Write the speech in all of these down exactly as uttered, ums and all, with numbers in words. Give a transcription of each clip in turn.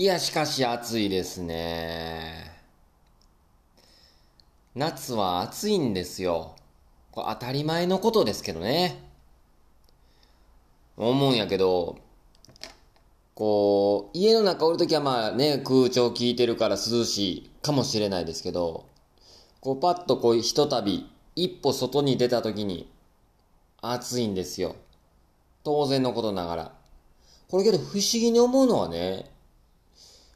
いや、しかし暑いですね。夏は暑いんですよ。これ当たり前のことですけどね。思うんやけど、こう、家の中おるときはまあね、空調効いてるから涼しいかもしれないですけど、こうパッとこうひとたび一歩外に出たときに暑いんですよ。当然のことながら。これけど不思議に思うのはね、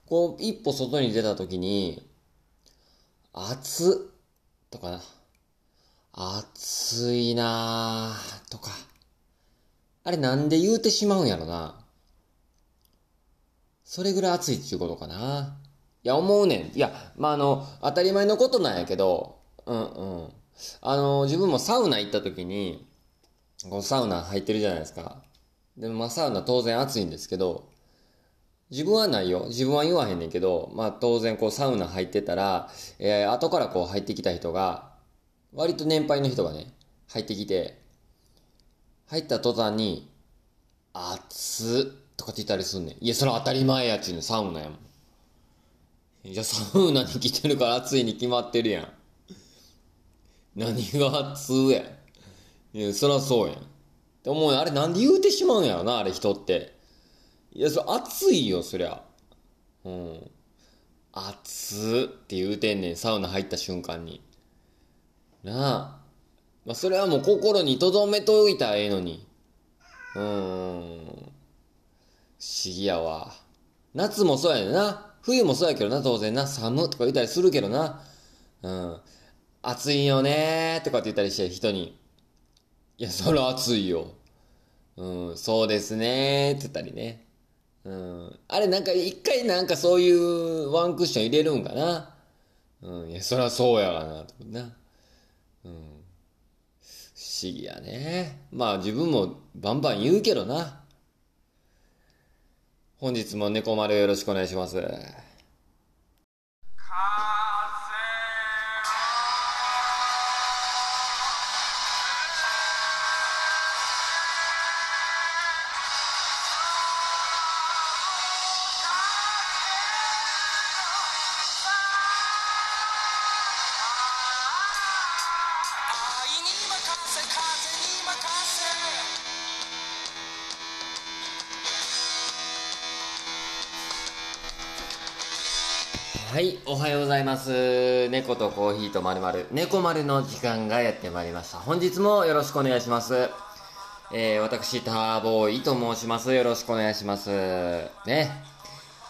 こう一歩外に出たときに、暑っとかな、暑いなーとか、あれなんで言うてしまうんやろな。それぐらい暑いっていうことかな。いや、思うねん。いや、まあ、あの、当たり前のことなんやけど、うんうん。あの、自分もサウナ行った時に、こうサウナ入ってるじゃないですか。でもまあ、サウナ当然暑いんですけど、自分はないよ。自分は言わへんねんけど、まあ、当然こうサウナ入ってたら、えー、後からこう入ってきた人が、割と年配の人がね、入ってきて、入った途端に、暑っとかって言ったりすんねん。いや、それ当たり前やっちゅうねん、サウナやもん。じゃあサウナに来てるから暑いに決まってるやん。何が暑いやん。いや、そりゃそうやん。って思うよ。あれなんで言うてしまうんやろな、あれ人って。いや、それ暑いよ、そりゃ。うん。暑って言うてんねん、サウナ入った瞬間に。なあ。まあ、それはもう心に留めといたらええのに。うーん。不思議やわ。夏もそうやねんな。冬もそうやけどな、当然な。寒とか言ったりするけどな。うん。暑いよねーとかって言ったりして、人に。いや、そら暑いよ。うん、そうですねーって言ったりね。うん。あれなんか、一回なんかそういうワンクッション入れるんかな。うん。いや、そらそうやがな、とかな。うん。不思議やね。まあ自分もバンバン言うけどな。本日も猫丸よろしくお願いします。はい、おはようございます。猫とコーヒーとまるまる、猫丸の時間がやってまいりました。本日もよろしくお願いします。えー、私、ターボーイと申します。よろしくお願いします。ね。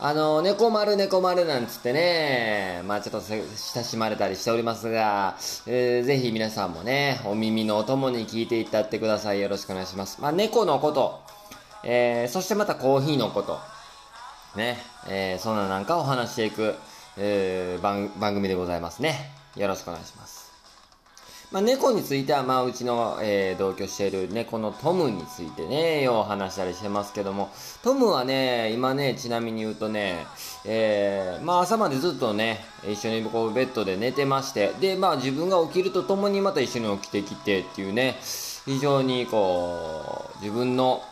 あの、猫丸猫丸なんつってね、まあちょっと親しまれたりしておりますが、えー、ぜひ皆さんもね、お耳のお供に聞いていただってください。よろしくお願いします。まあ猫のこと、えー、そしてまたコーヒーのこと、ね、えー、そんななんかお話していく。えー、番, 番組でございますね。よろしくお願いします。まあ、猫については、まあ、うちの、えー、同居している猫のトムについてね、よう話したりしてますけども、トムはね、今ね、ちなみに言うとね、えー、まあ、朝までずっとね、一緒にこうベッドで寝てまして、で、まあ、自分が起きるとともにまた一緒に起きてきてっていうね、非常にこう、自分の、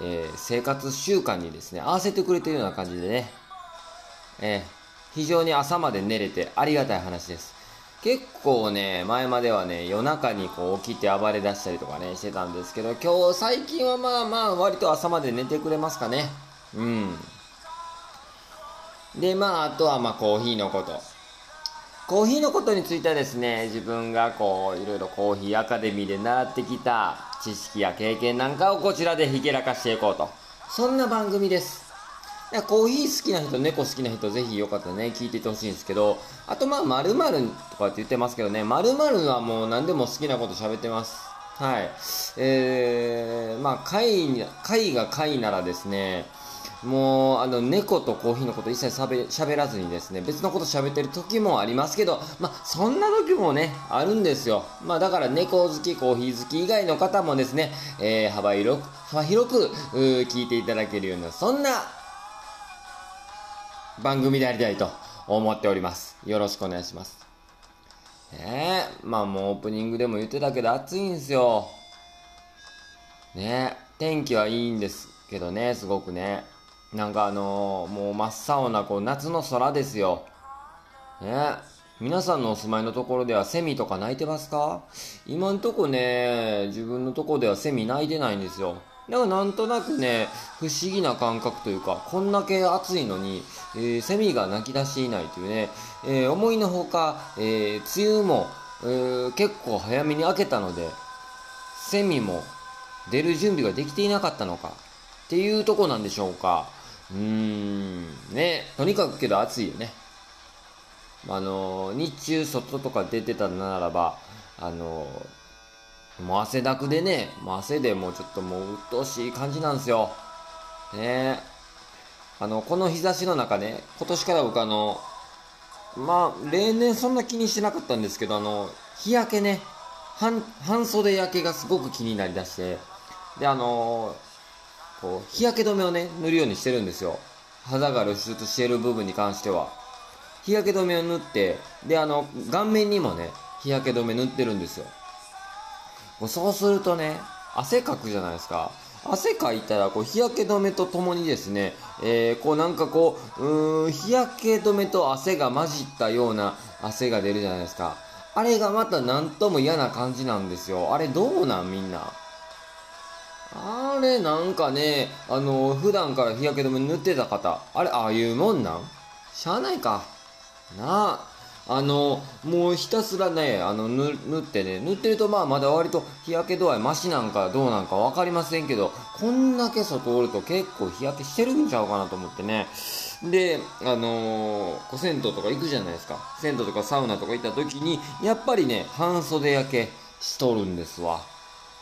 えー、生活習慣にですね、合わせてくれてるような感じでね、えー非常に朝まで寝れてありがたい話です。結構ね、前まではね、夜中にこう起きて暴れ出したりとかね、してたんですけど、今日最近はまあまあ割と朝まで寝てくれますかね。うん。で、まああとはまあコーヒーのこと。コーヒーのことについてはですね、自分がこういろいろコーヒーアカデミーで習ってきた知識や経験なんかをこちらでひけらかしていこうと。そんな番組です。いや、コーヒー好きな人、猫好きな人、ぜひよかったらね、聞いていってほしいんですけど、あとまあ、〇〇とかって言ってますけどね、〇〇はもう何でも好きなこと喋ってます。はい。えー、まあ、会、会が会ならですね、もう、あの、猫とコーヒーのこと一切喋、喋らずにですね、別のこと喋ってる時もありますけど、まあ、そんな時もね、あるんですよ。まあ、だから猫好き、コーヒー好き以外の方もですね、えー、幅広く、幅広く、聞いていただけるような、そんな、番組でありたいと思っております。よろしくお願いします。ねえ、まあもうオープニングでも言ってたけど暑いんですよ。ねえ、天気はいいんですけどね、すごくね。なんかあのー、もう真っ青なこう夏の空ですよ。ね、皆さんのお住まいのところではセミとか鳴いてますか？今んとこね、自分のとこではセミ鳴いてないんですよ。だからなんとなくね、不思議な感覚というか、こんだけ暑いのに、えー、セミが鳴き出していないというね、えー、思いのほか、えー、梅雨も、えー、結構早めに明けたので、セミも出る準備ができていなかったのかっていうとこなんでしょうか。うーん、ね、とにかくけど暑いよね。あのー、日中外とか出てたならば、あのー、もう汗だくでね、もう汗でもうちょっともう鬱陶しい感じなんですよ。ね、あの、この日差しの中ね、今年から僕あの、まあ、例年そんな気にしてなかったんですけど、あの、日焼けね、半、半袖焼けがすごく気になりだして、で、あのー、こう、日焼け止めをね、塗るようにしてるんですよ。肌が露出している部分に関しては。日焼け止めを塗って、で、あの、顔面にもね、日焼け止め塗ってるんですよ。そうするとね、汗かくじゃないですか。汗かいたら、こう、日焼け止めとともにですね、えー、こう、なんかこう、うーん、日焼け止めと汗が混じったような汗が出るじゃないですか。あれがまたなんとも嫌な感じなんですよ。あれどうなんみんな。あれなんかね、あの、普段から日焼け止め塗ってた方、あれ、ああいうもんなん？しゃあないか。なあ、あの、もうひたすらね、あの、塗ってね、塗ってるとまあまだ割と日焼け度合いマシなんかどうなんかわかりませんけど、こんだけ外おると結構日焼けしてるんちゃうかなと思ってね。で、あのー、銭湯とか行くじゃないですか。銭湯とかサウナとか行った時に、やっぱりね、半袖焼けしとるんですわ。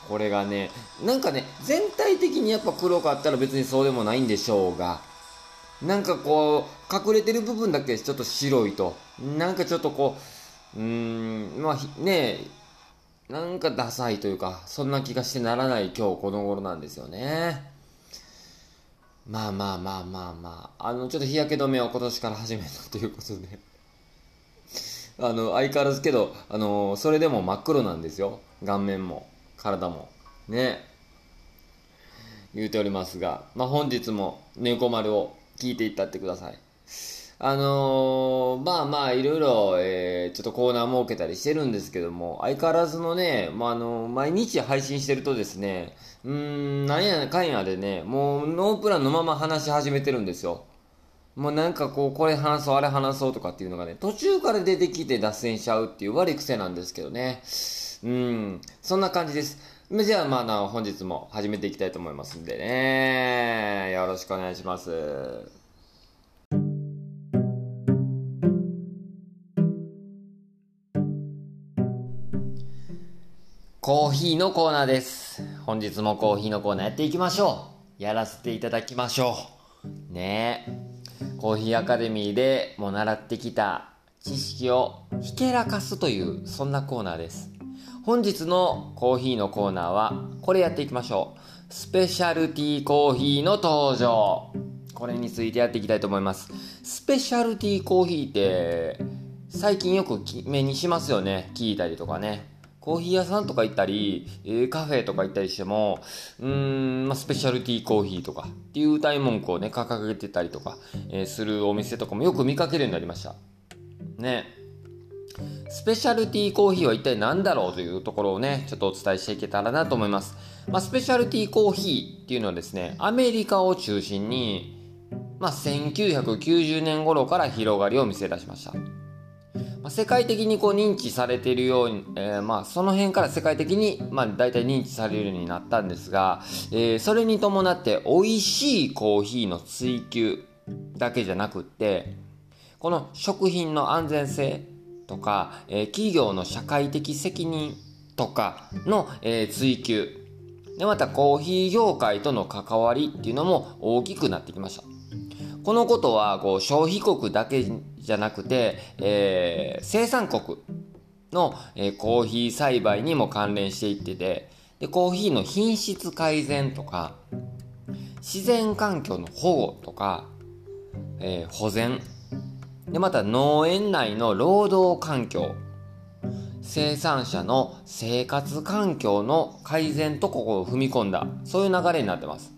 これがね、なんかね、全体的にやっぱ黒かったら別にそうでもないんでしょうが、なんかこう、隠れてる部分だけちょっと白いと。なんかちょっとこう、うーん、まあねえ、なんかダサいというか、そんな気がしてならない今日この頃なんですよね。まあまあまあまあまあ、あの、ちょっと日焼け止めを今年から始めたということで。あの、相変わらずけど、あの、それでも真っ黒なんですよ。顔面も、体も。ね。言うておりますが、まあ本日も猫丸を聞いていったってください。あのー、まあまあいろいろ、えー、ちょっとコーナー設けたりしてるんですけども、相変わらずのね、まあ、あのー、毎日配信してるとですね、うーん、なんやかんやでね、もうノープランのまま話し始めてるんですよ。もうなんかこう、これ話そう、あれ話そうとかっていうのがね、途中から出てきて脱線しちゃうっていう悪い癖なんですけどね。うん、そんな感じです。じゃあ、まあ、な、本日も始めていきたいと思いますんでね。よろしくお願いします。コーヒーのコーナーです。本日もコーヒーのコーナーやっていきましょう。やらせていただきましょう。ねえ。コーヒーアカデミーでもう習ってきた知識をひけらかすという、そんなコーナーです。本日のコーヒーのコーナーはこれやっていきましょう。スペシャルティーコーヒーの登場。これについてやっていきたいと思います。スペシャルティーコーヒーって最近よく目にしますよね。聞いたりとかね、コーヒー屋さんとか行ったり、カフェとか行ったりしても、うーん、まあ、スペシャルティーコーヒーとかっていう謳い文句をね掲げてたりとか、えー、するお店とかもよく見かけるようになりましたね。スペシャルティーコーヒーは一体何だろうというところをね、ちょっとお伝えしていけたらなと思います。まあ、スペシャルティーコーヒーっていうのはですね、アメリカを中心に、まあ、せんきゅうひゃくきゅうじゅうねん頃から広がりを見せ出しました。まあ、世界的にこう認知されているように、えー、まあその辺から世界的にまあ大体認知されるようになったんですが、えー、それに伴って美味しいコーヒーの追求だけじゃなくって、この食品の安全性、とか、えー、企業の社会的責任とかの、えー、追求で、またコーヒー業界との関わりっていうのも大きくなってきました。このことはこう消費国だけじゃなくて、えー、生産国の、えー、コーヒー栽培にも関連していってて、でコーヒーの品質改善とか自然環境の保護とか、えー、保全で、また農園内の労働環境、生産者の生活環境の改善とここを踏み込んだ、そういう流れになってます。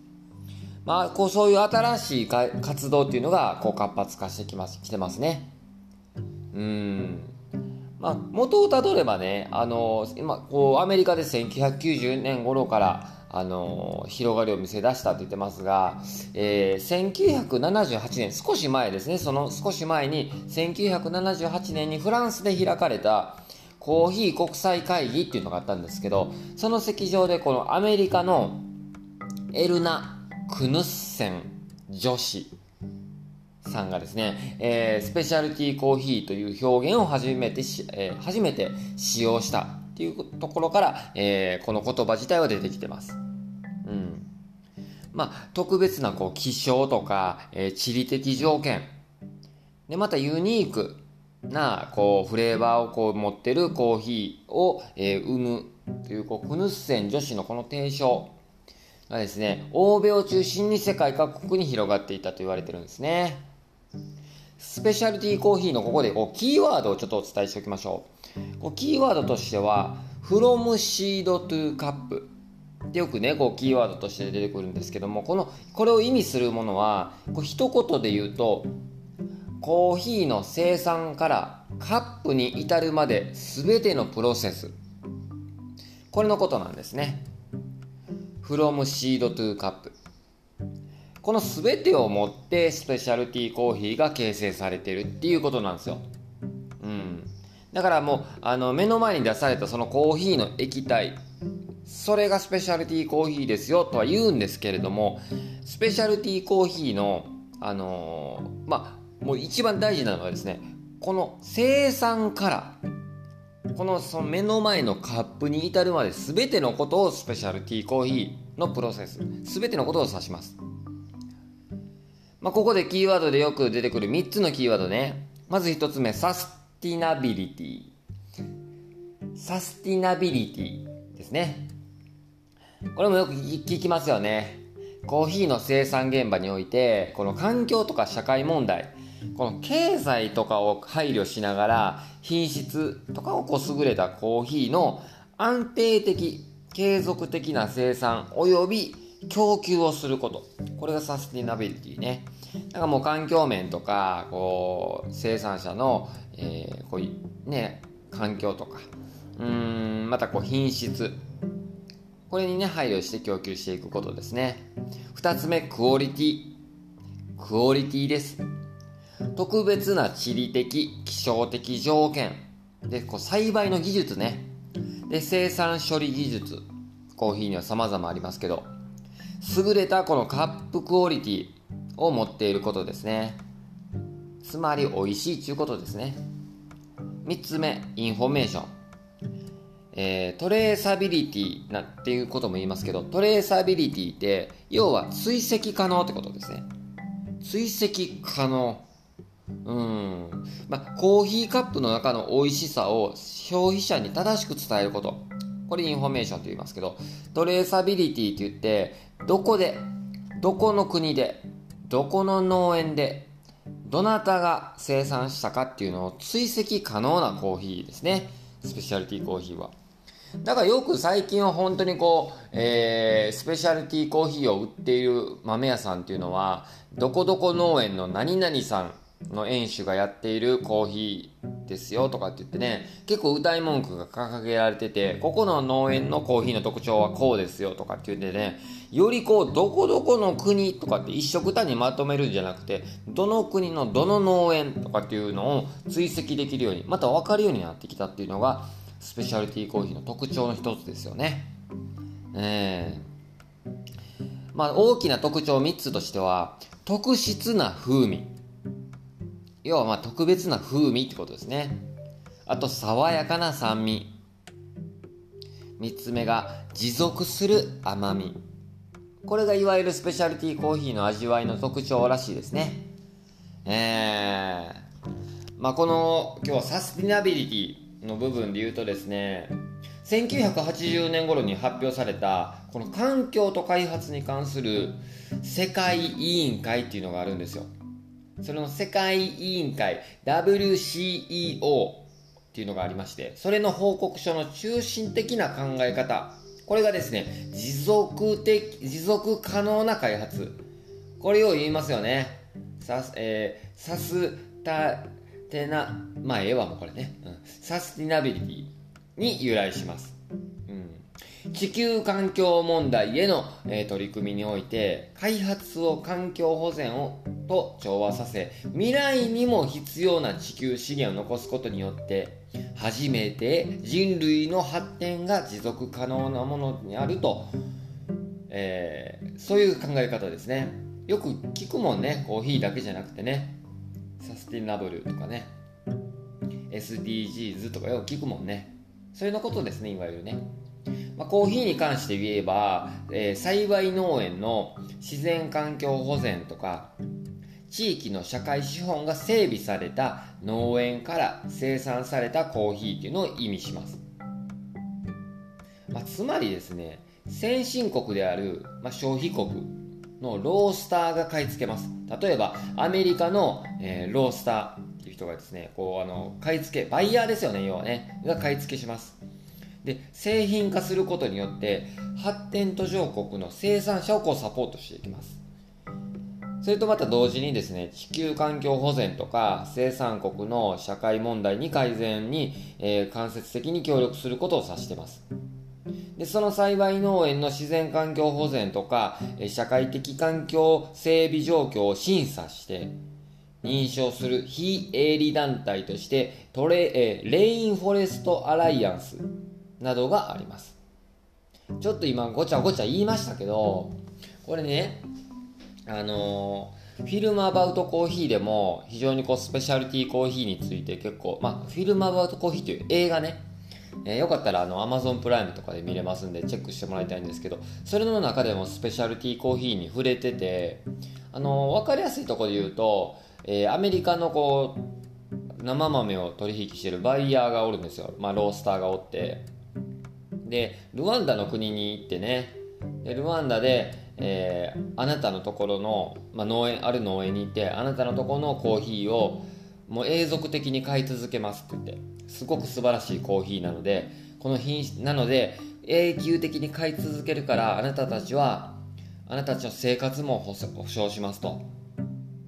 まあ、こうそういう新しい活動っていうのがこう活発化してきます、来てますね。うん。まあ、元をたどればね、あの今こうアメリカでせんきゅうひゃくきゅうじゅうねん頃からあの広がりを見せ出したと言ってますが、えー、せんきゅうひゃくななじゅうはちねん、少し前ですね、その少し前にせんきゅうひゃくななじゅうはちねんにフランスで開かれたコーヒー国際会議っていうのがあったんですけど、その席上でこのアメリカのエルナ・クヌッセン女子さんがですね、えー、スペシャルティーコーヒーという表現を初めてし、えー、初めて使用したっていうところから、えー、この言葉自体は出てきてます。うん。まあ、特別なこう気象とか、えー、地理的条件で、またユニークなこうフレーバーをこう持ってるコーヒーを、えー、生むというこうクヌッセン女子のこの提唱がですね、欧米を中心に世界各国に広がっていたと言われてるんですね。スペシャルティーコーヒーのここでこうキーワードをちょっとお伝えしておきましょう。こうキーワードとしては from seed to cup ってよくねこうキーワードとして出てくるんですけども、このこれを意味するものはこう一言で言うと、コーヒーの生産からカップに至るまで全てのプロセス、これのことなんですね。 from seed to cup、この全てをもってスペシャルティーコーヒーが形成されているっていうことなんですよ。うん。だからもうあの目の前に出されたそのコーヒーの液体、それがスペシャルティーコーヒーですよとは言うんですけれども、スペシャルティーコーヒーのあのー、まあもう一番大事なのはですね、この生産からこのその目の前のカップに至るまで全てのことをスペシャルティーコーヒーのプロセス、全てのことを指します。まあ、ここでキーワードでよく出てくるみっつのキーワードね。まずひとつめ、サスティナビリティ。サスティナビリティですね。これもよく聞きますよね。コーヒーの生産現場において、この環境とか社会問題、この経済とかを配慮しながら、品質とかをこう優れたコーヒーの安定的、継続的な生産及び供給をすること。これがサスティナビリティね。なんかもう環境面とか、こう、生産者の、えー、こう、ね、環境とか、うーん、またこう、品質。これにね、配慮して供給していくことですね。二つ目、クオリティ。クオリティです。特別な地理的、気象的条件。で、こう、栽培の技術ね。で、生産処理技術。コーヒーには様々ありますけど。優れたこのカップクオリティを持っていることですね。つまり美味しいということですね。みっつめ、インフォメーション、えー、トレーサビリティなんていうことも言いますけど、トレーサビリティって要は追跡可能ってことですね。追跡可能。うん、まあ、コーヒーカップの中の美味しさを消費者に正しく伝えること、これインフォメーションと言いますけど、トレーサビリティって言って、どこで、どこの国で、どこの農園で、どなたが生産したかっていうのを追跡可能なコーヒーですね。スペシャルティーコーヒーは。だからよく最近は本当にこう、えー、スペシャルティーコーヒーを売っている豆屋さんっていうのは、どこどこ農園の何々さんの園主がやっているコーヒー、ですよとかって言ってね、結構歌い文句が掲げられてて、ここの農園のコーヒーの特徴はこうですよとかって言ってね、よりこうどこどこの国とかって一色単にまとめるんじゃなくて、どの国のどの農園とかっていうのを追跡できるように、また分かるようになってきたっていうのがスペシャルティーコーヒーの特徴の一つですよね。えー、まあ大きな特徴みっつとしては、特質な風味、要はまあ特別な風味ってことですね。あと爽やかな酸味。三つ目が持続する甘み。これがいわゆるスペシャルティーコーヒーの味わいの特徴らしいですね。えー、まあこの今日はサスティナビリティの部分で言うとですね、せんきゅうひゃくはちじゅうねん頃に発表されたこの環境と開発に関する世界委員会っていうのがあるんですよ。その世界委員会 ダブリューシーイーオー っていうのがありまして、それの報告書の中心的な考え方、これがですね、持続的持続可能な開発、これを言いますよね。さす、えー、サスタテナ、まあええわもうこれね、うん、サスティナビリティに由来します、うん、地球環境問題への、えー、取り組みにおいて開発を環境保全をと調和させ、未来にも必要な地球資源を残すことによって初めて人類の発展が持続可能なものにあると、えー、そういう考え方ですね。よく聞くもんね、コーヒーだけじゃなくてね、サスティナブルとかね、 エスディージーズ とかよく聞くもんね。それのことですね、いわゆるね。まあ、コーヒーに関して言えば、えー、栽培農園の自然環境保全とか地域の社会資本が整備された農園から生産されたコーヒーというのを意味します。まあ、つまりですね、先進国である、まあ、消費国のロースターが買い付けます。例えばアメリカの、えー、ロースターっていう人がですね、こうあの買い付けバイヤーですよね、要はね、が買い付けします。で、製品化することによって発展途上国の生産者をこうサポートしていきます。それとまた同時にですね、地球環境保全とか生産国の社会問題に改善に、えー、間接的に協力することを指しています。で、その栽培農園の自然環境保全とか社会的環境整備状況を審査して認証する非営利団体としてトレ、えー、レインフォレストアライアンスなどがあります。ちょっと今ごちゃごちゃ言いましたけど、これね、あのー、フィルムアバウトコーヒーでも非常にこうスペシャルティーコーヒーについて結構、まあ、フィルムアバウトコーヒーという映画ね、えー、よかったらあの Amazon プライムとかで見れますんでチェックしてもらいたいんですけど、それの中でもスペシャルティーコーヒーに触れてて、あのー、分かりやすいところで言うと、えー、アメリカのこう生豆を取引してるバイヤーがおるんですよ、まあ、ロースターがおって、でルワンダの国に行ってね、でルワンダで、えー、あなたのところの、まあ、農園ある農園に行って、あなたのところのコーヒーをもう永続的に買い続けますって言って、すごく素晴らしいコーヒーなので、この品質なので永久的に買い続けるから、あなたたちはあなたたちの生活も保証しますと、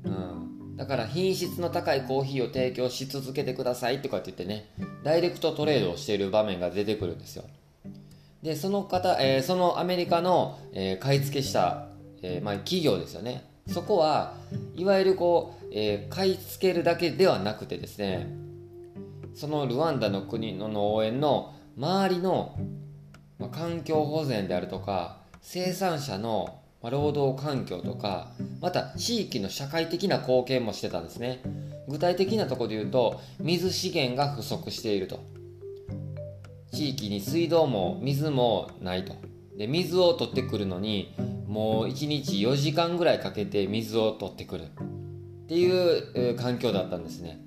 うん、だから品質の高いコーヒーを提供し続けてくださいとかって言ってね、ダイレクトトレードをしている場面が出てくるんですよ。で、その方、えー、そのアメリカの、えー、買い付けした、えーまあ、企業ですよね。そこはいわゆるこう、えー、買い付けるだけではなくてですね、そのルワンダの国の農園の周りの環境保全であるとか生産者の労働環境とか、また地域の社会的な貢献もしてたんですね。具体的なところで言うと、水資源が不足していると、地域に水道も水もないと、で水を取ってくるのにもういちにちよじかんぐらいかけて水を取ってくるっていう環境だったんですね。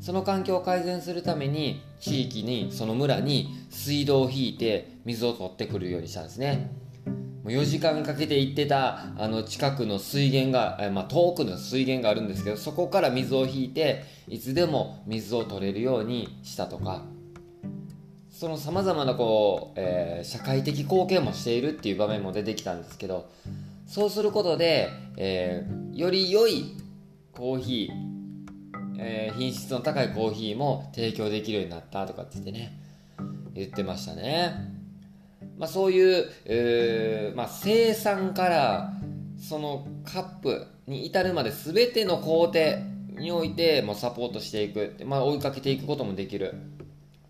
その環境を改善するために地域に、その村に水道を引いて水を取ってくるようにしたんですね。もうよじかんかけて行ってたあの近くの水源が、まあ、遠くの水源があるんですけど、そこから水を引いていつでも水を取れるようにしたとか、そのさまざまなこう、えー、社会的貢献もしているっていう場面も出てきたんですけど、そうすることで、えー、より良いコーヒー、えー、品質の高いコーヒーも提供できるようになったとかって言ってね、言ってましたね。まあ、そういう、えーまあ、生産からそのカップに至るまで全ての工程においてもうサポートしていく、まあ、追いかけていくこともできるっ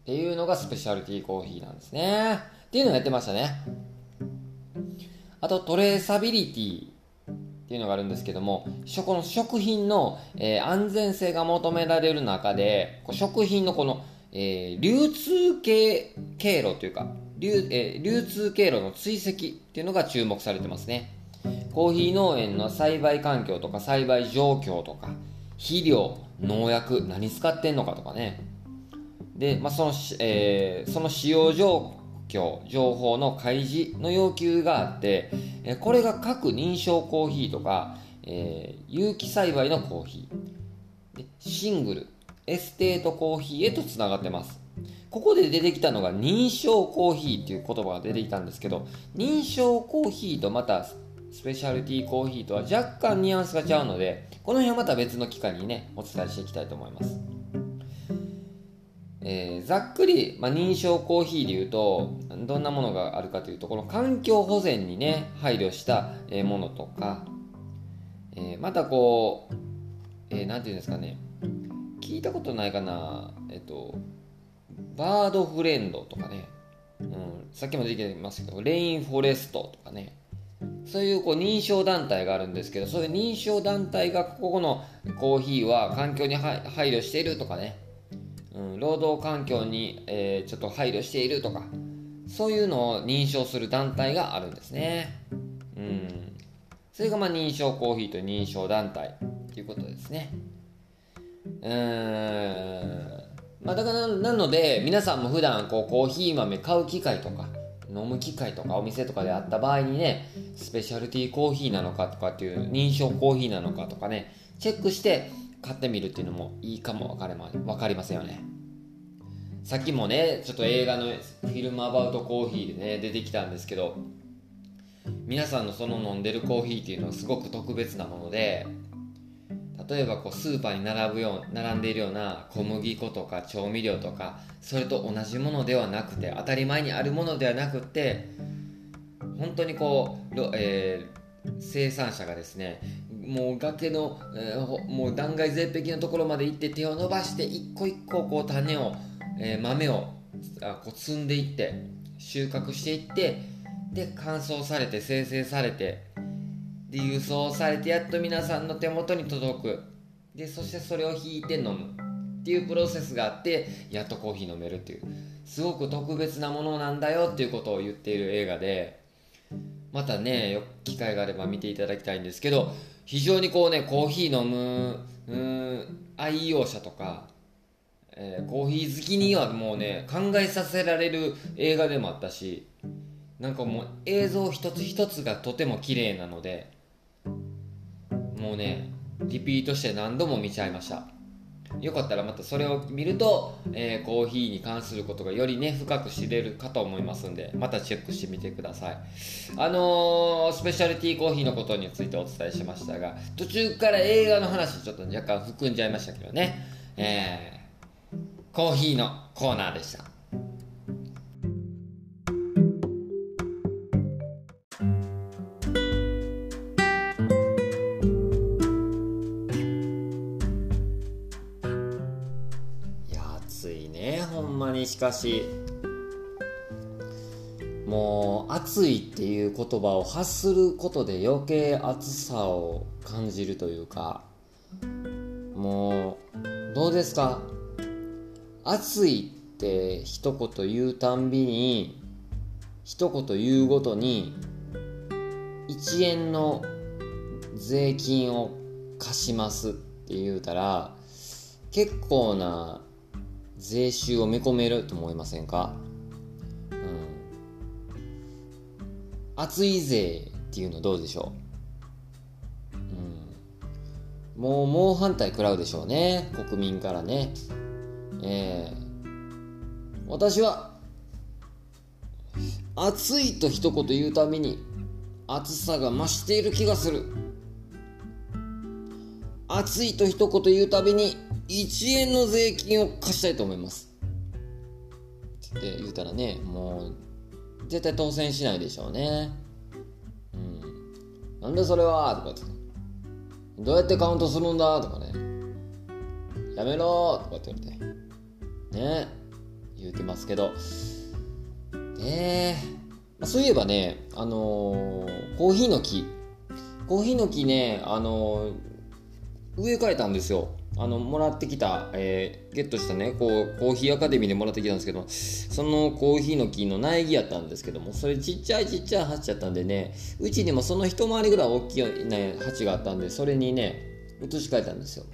ていうのがスペシャルティーコーヒーなんですねっていうのをやってましたね。あとトレーサビリティっていうのがあるんですけども、この食品の、えー、安全性が求められる中で、食品のこの、えー、流通経路というか 流,、えー、流通経路の追跡っていうのが注目されてますね。コーヒー農園の栽培環境とか栽培状況とか肥料、農薬何使ってんのかとかね、で、まあ、その、えー、その使用状況情報の開示の要求があって、これが各認証コーヒーとか、えー、有機栽培のコーヒーでシングルエステートコーヒーへとつながってます。ここで出てきたのが認証コーヒーっていう言葉が出てきたんですけど、認証コーヒーとまたスペシャルティーコーヒーとは若干ニュアンスが違うので、この辺はまた別の機会にねお伝えしていきたいと思います。えー、ざっくり、まあ、認証コーヒーでいうとどんなものがあるかというと、この環境保全にね配慮したものとか、えー、またこう、えー、なんていうんですかね、聞いたことないかな、えっとバードフレンドとかね、うん、さっきも出てましたけどレインフォレストとかね、そうい う, こう認証団体があるんですけど、そういう認証団体がここのコーヒーは環境に配慮しているとかね、うん、労働環境に、えー、ちょっと配慮しているとか、そういうのを認証する団体があるんですね。うん、それがまあ認証コーヒーという認証団体ということですね。うーん、まあ、だからなので皆さんも普段こうコーヒー豆買う機会とか飲む機会とかお店とかであった場合にね、スペシャルティーコーヒーなのかとかっていう認証コーヒーなのかとかね、チェックして買ってみるっていうのもいいかも分かりませんよね。さっきもねちょっと映画のフィルムアバウトコーヒーでね出てきたんですけど、皆さんのその飲んでるコーヒーっていうのはすごく特別なもので、例えばこうスーパーに並ぶよう並んでいるような小麦粉とか調味料とか、それと同じものではなくて、当たり前にあるものではなくて、本当にこう、えー、生産者がですね、もう崖の、えー、もう断崖絶壁のところまで行って手を伸ばして一個一個こう種を、えー、豆をあこう摘んでいって収穫していって、で乾燥されて精製されてで輸送されて、やっと皆さんの手元に届く、でそしてそれを引いて飲むっていうプロセスがあって、やっとコーヒー飲めるっていう、すごく特別なものなんだよっていうことを言っている映画で、またね機会があれば見ていただきたいんですけど、非常にこうねコーヒー飲むうーん愛用者とか、えー、コーヒー好きにはもうね考えさせられる映画でもあったし、なんかもう映像一つ一つがとても綺麗なので、もうねリピートして何度も見ちゃいました。よかったらまたそれを見ると、えー、コーヒーに関することがよりね深く知れるかと思いますんで、またチェックしてみてください。あのー、スペシャルティーコーヒーのことについてお伝えしましたが、途中から映画の話ちょっと若干含んじゃいましたけどね、えー、コーヒーのコーナーでした。しかしもう暑いっていう言葉を発することで余計暑さを感じるというか、もうどうですか、暑いって一言言うたんびに、一言言うごとにいちえんの税金を貸しますって言うたら結構な税収を見込めると思いませんか？うん、暑い税っていうのどうでしょう？うん、もう猛反対食らうでしょうね、国民からね。えー、私は暑いと一言言うたびに暑さが増している気がする。暑いと一言言うたびにいちえんの税金を貸したいと思いますって言うたらね、もう絶対当選しないでしょうね。うん、なんでそれはとかって、どうやってカウントするんだとかね、やめろとかって言われてね言うてますけど、えーまあ、そういえばね、あのー、コーヒーの木コーヒーの木ね、あのー、植え替えたんですよ。あのもらってきた、えー、ゲットしたねこうコーヒーアカデミーでもらってきたんですけど、そのコーヒーの木の苗木やったんですけども、それちっちゃいちっちゃい鉢やったんでね、うちにもその一回りぐらい大きい、ね、鉢があったんで、それにね移し替えたんですよ。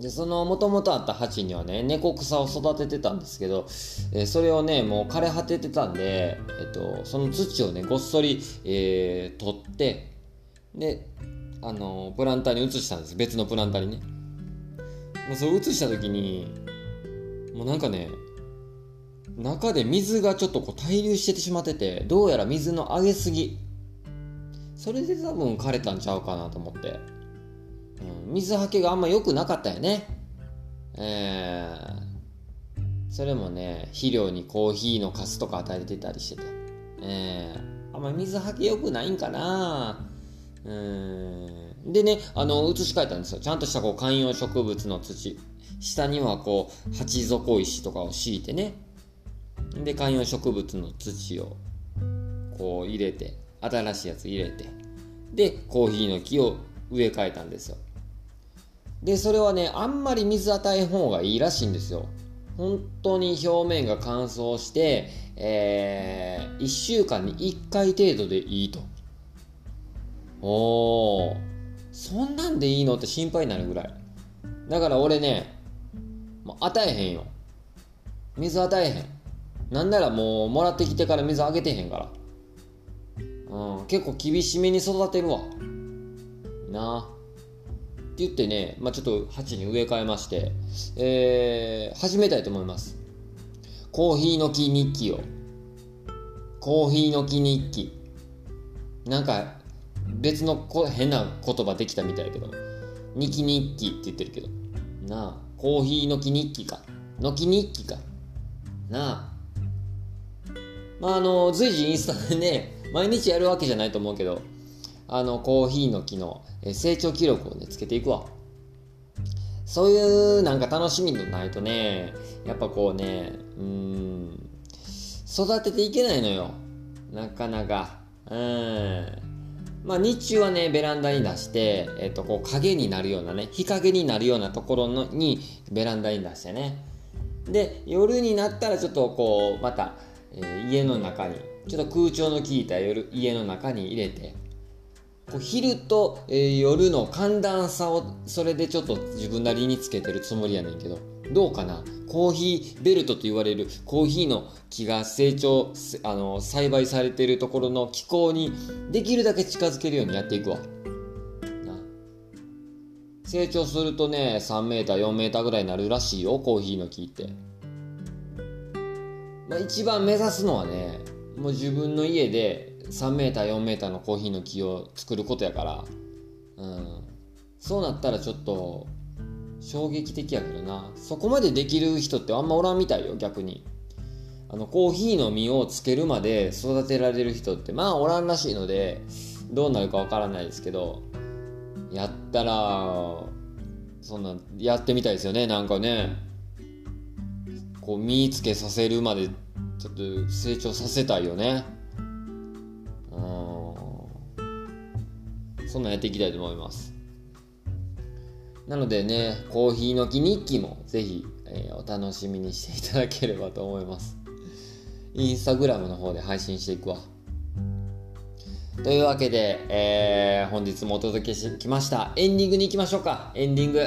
でそのもともとあった鉢にはね猫草を育ててたんですけど、えー、それをねもう枯れ果ててたんで、えっと、その土をねごっそり、えー、取って、であのプランターに移したんです、別のプランターにね。もうそれ移した時にもうなんかね中で水がちょっとこう滞留しててしまってて、どうやら水の上げすぎ、それで多分枯れたんちゃうかなと思って、うん、水はけがあんま良くなかったよね。えー、それもね、肥料にコーヒーのカスとか与えてたりしてて、えー、あんま水はけ良くないんかな。うーんでね、あの移し替えたんですよ。ちゃんとしたこう観葉植物の土、下にはこう鉢底石とかを敷いてね、で観葉植物の土をこう入れて、新しいやつ入れて、でコーヒーの木を植え替えたんですよ。でそれはね、あんまり水与えん方がいいらしいんですよ。本当に表面が乾燥して、えー、いっしゅうかんにいっかい程度でいいと。おー、そんなんでいいのって心配になるぐらい。だから俺ね、もう与えへんよ、水与えへん。なんならもうもらってきてから水あげてへんから、うん、結構厳しめに育てるわなって言ってね、まあ、ちょっと鉢に植え替えまして、えー、始めたいと思います。コーヒーの木日記を、コーヒーの木日記、なんか別のこ変な言葉できたみたいだけど、ニキニッキって言ってるけどなあ、コーヒーのキニッキかのキニッキかなあ。まああの随時インスタでね、毎日やるわけじゃないと思うけど、あのコーヒーの木の成長記録をねつけていくわ。そういうなんか楽しみのないとね、やっぱこうね、うーん育てていけないのよ、なかなか。うーんまあ、日中はねベランダに出して、えっと、こう影になるようなね、日陰になるようなところのにベランダに出してね、で夜になったらちょっとこうまた、えー、家の中にちょっと空調の効いた夜家の中に入れて、こう昼と、えー、夜の寒暖差をそれでちょっと自分なりにつけてるつもりやねんけど、どうかな。コーヒーベルトと言われるコーヒーの木が成長、あの栽培されているところの気候にできるだけ近づけるようにやっていくわな。成長するとねさんメーターよんメーターぐらいになるらしいよ、コーヒーの木って。まあ、一番目指すのはね、もう自分の家でさんメーターよんメーターのコーヒーの木を作ることやから、うん、そうなったらちょっと衝撃的やけどな。そこまでできる人ってあんまおらんみたいよ、逆に。あのコーヒーの実をつけるまで育てられる人ってまあおらんらしいので、どうなるかわからないですけど、やったらそんなやってみたいですよね。なんかね、こう実つけさせるまでちょっと成長させたいよね。うん、そんなんやっていきたいと思います。なのでね、コーヒーの木日記もぜひ、えー、お楽しみにしていただければと思います。インスタグラムの方で配信していくわ。というわけで、えー、本日もお届けしてきました。エンディングに行きましょうか。エンディング。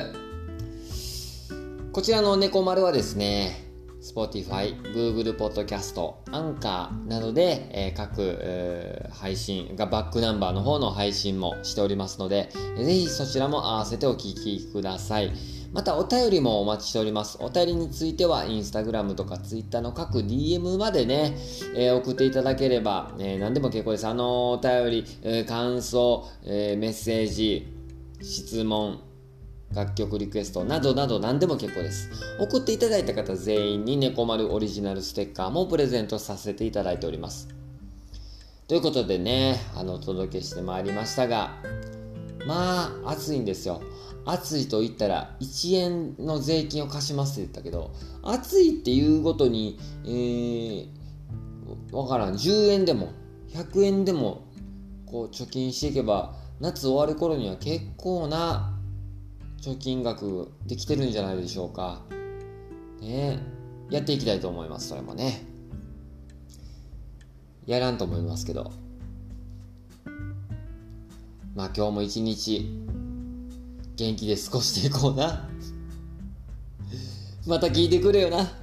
こちらの猫丸はですね、Spotify、Google Podcast、Anchor などで、えー、各、えー、配信がバックナンバーの方の配信もしておりますので、えー、ぜひそちらも合わせてお聞きください。またお便りもお待ちしております。お便りについては Instagram とか Twitter の各 ディーエム までね、えー、送っていただければ、えー、何でも結構です。あのー、お便り、えー、感想、えー、メッセージ、質問、楽曲リクエストなどなど何でも結構です。送っていただいた方全員にねこまるオリジナルステッカーもプレゼントさせていただいております。ということでね、あのお届けしてまいりましたが、まあ暑いんですよ。暑いと言ったらいちえんの税金を貸しますって言ったけど、暑いっていうごとに、えー、分からんじゅうえんでもひゃくえんでもこう貯金していけば、夏終わる頃には結構な貯金額できてるんじゃないでしょうか。ねえ、やっていきたいと思います。それもねやらんと思いますけど、まあ今日も一日元気で過ごしていこうなまた聞いてくれよな。